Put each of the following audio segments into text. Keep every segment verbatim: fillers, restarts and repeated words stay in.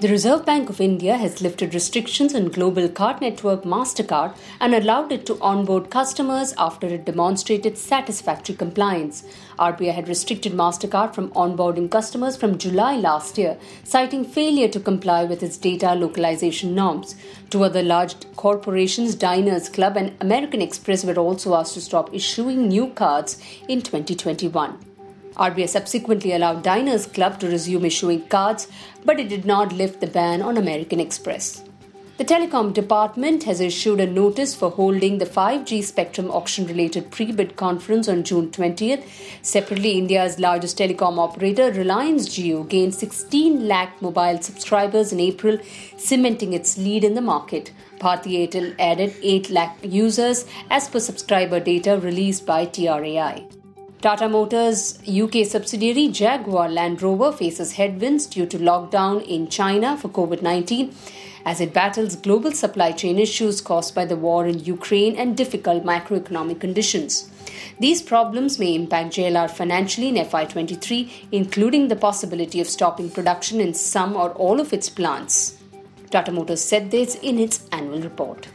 The Reserve Bank of India has lifted restrictions on global card network MasterCard and allowed it to onboard customers after it demonstrated satisfactory compliance. R B I had restricted MasterCard from onboarding customers from July last year, citing failure to comply with its data localization norms. Two other large corporations, Diners Club and American Express, were also asked to stop issuing new cards in twenty twenty-one. R B I subsequently allowed Diners Club to resume issuing cards, but it did not lift the ban on American Express. The Telecom Department has issued a notice for holding the five G spectrum auction-related pre-bid conference on June twentieth. Separately, India's largest telecom operator, Reliance Jio, gained sixteen lakh mobile subscribers in April, cementing its lead in the market. Bharti Airtel added eight lakh users as per subscriber data released by T R A I. Tata Motors' U K subsidiary Jaguar Land Rover faces headwinds due to lockdown in China for COVID nineteen as it battles global supply chain issues caused by the war in Ukraine and difficult macroeconomic conditions. These problems may impact J L R financially in F Y twenty-three, including the possibility of stopping production in some or all of its plants. Tata Motors said this in its annual report.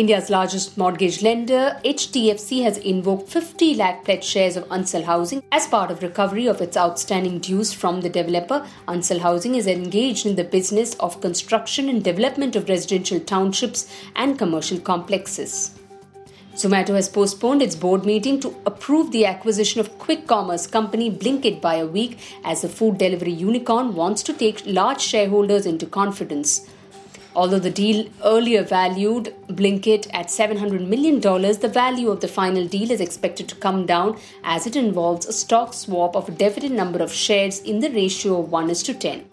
India's largest mortgage lender, H D F C, has invoked fifty lakh pledged shares of Ansal Housing as part of recovery of its outstanding dues from the developer. Ansal Housing is engaged in the business of construction and development of residential townships and commercial complexes. Zomato has postponed its board meeting to approve the acquisition of quick commerce company Blinkit by a week as the food delivery unicorn wants to take large shareholders into confidence. Although the deal earlier valued Blinkit at seven hundred million dollars, the value of the final deal is expected to come down as it involves a stock swap of a definite number of shares in the ratio of one is to ten.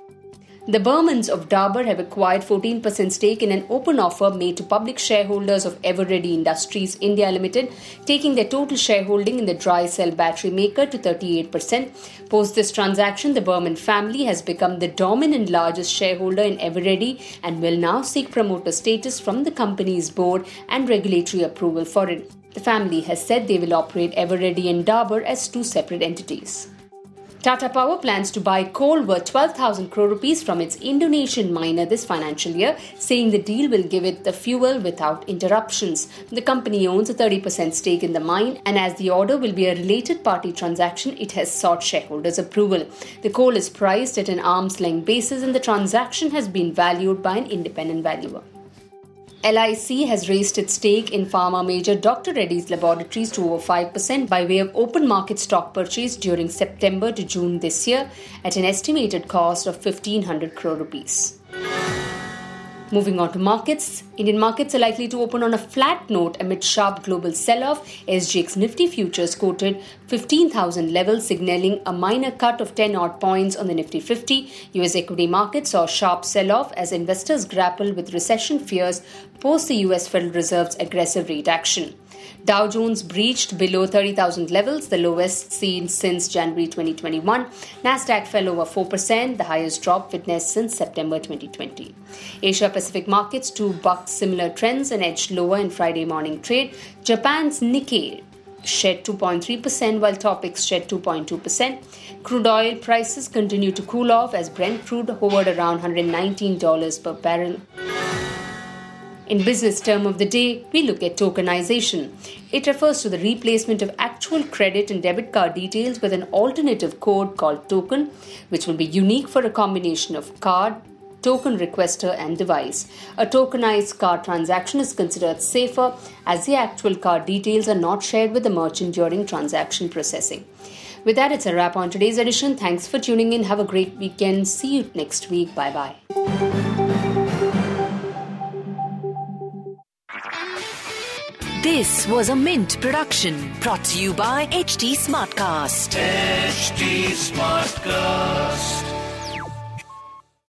The Burmans of Darbar have acquired fourteen percent stake in an open offer made to public shareholders of Eveready Industries India Limited, taking their total shareholding in the dry cell battery maker to thirty-eight percent. Post this transaction, the Burman family has become the dominant largest shareholder in Eveready and will now seek promoter status from the company's board and regulatory approval for it. The family has said they will operate Eveready and Darbar as two separate entities. Tata Power plans to buy coal worth twelve thousand crore rupees from its Indonesian miner this financial year, saying the deal will give it the fuel without interruptions. The company owns a thirty percent stake in the mine, and as the order will be a related party transaction, it has sought shareholders' approval. The coal is priced at an arm's length basis, and the transaction has been valued by an independent valuer. L I C has raised its stake in pharma major Doctor Reddy's Laboratories to over five percent by way of open market stock purchase during September to June this year at an estimated cost of fifteen hundred crore rupees. Moving on to markets, Indian markets are likely to open on a flat note amid sharp global sell-off. S G X Nifty Futures quoted fifteen thousand levels, signalling a minor cut of ten odd points on the Nifty fifty. U S equity markets saw a sharp sell-off as investors grapple with recession fears post the U S Federal Reserve's aggressive rate action. Dow Jones breached below thirty thousand levels, the lowest seen since January twenty twenty-one. Nasdaq fell over four percent, the highest drop witnessed since September twenty twenty. Asia-Pacific markets too bucked similar trends and edged lower in Friday morning trade. Japan's Nikkei shed two point three percent while Topix shed two point two percent. Crude oil prices continue to cool off as Brent crude hovered around one hundred nineteen dollars per barrel. In business term of the day, we look at tokenization. It refers to the replacement of actual credit and debit card details with an alternative code called token, which will be unique for a combination of card, token requester and device. A tokenized card transaction is considered safer as the actual card details are not shared with the merchant during transaction processing. With that, it's a wrap on today's edition. Thanks for tuning in. Have a great weekend. See you next week. Bye-bye. This was a Mint production brought to you by H T Smartcast. H T Smartcast.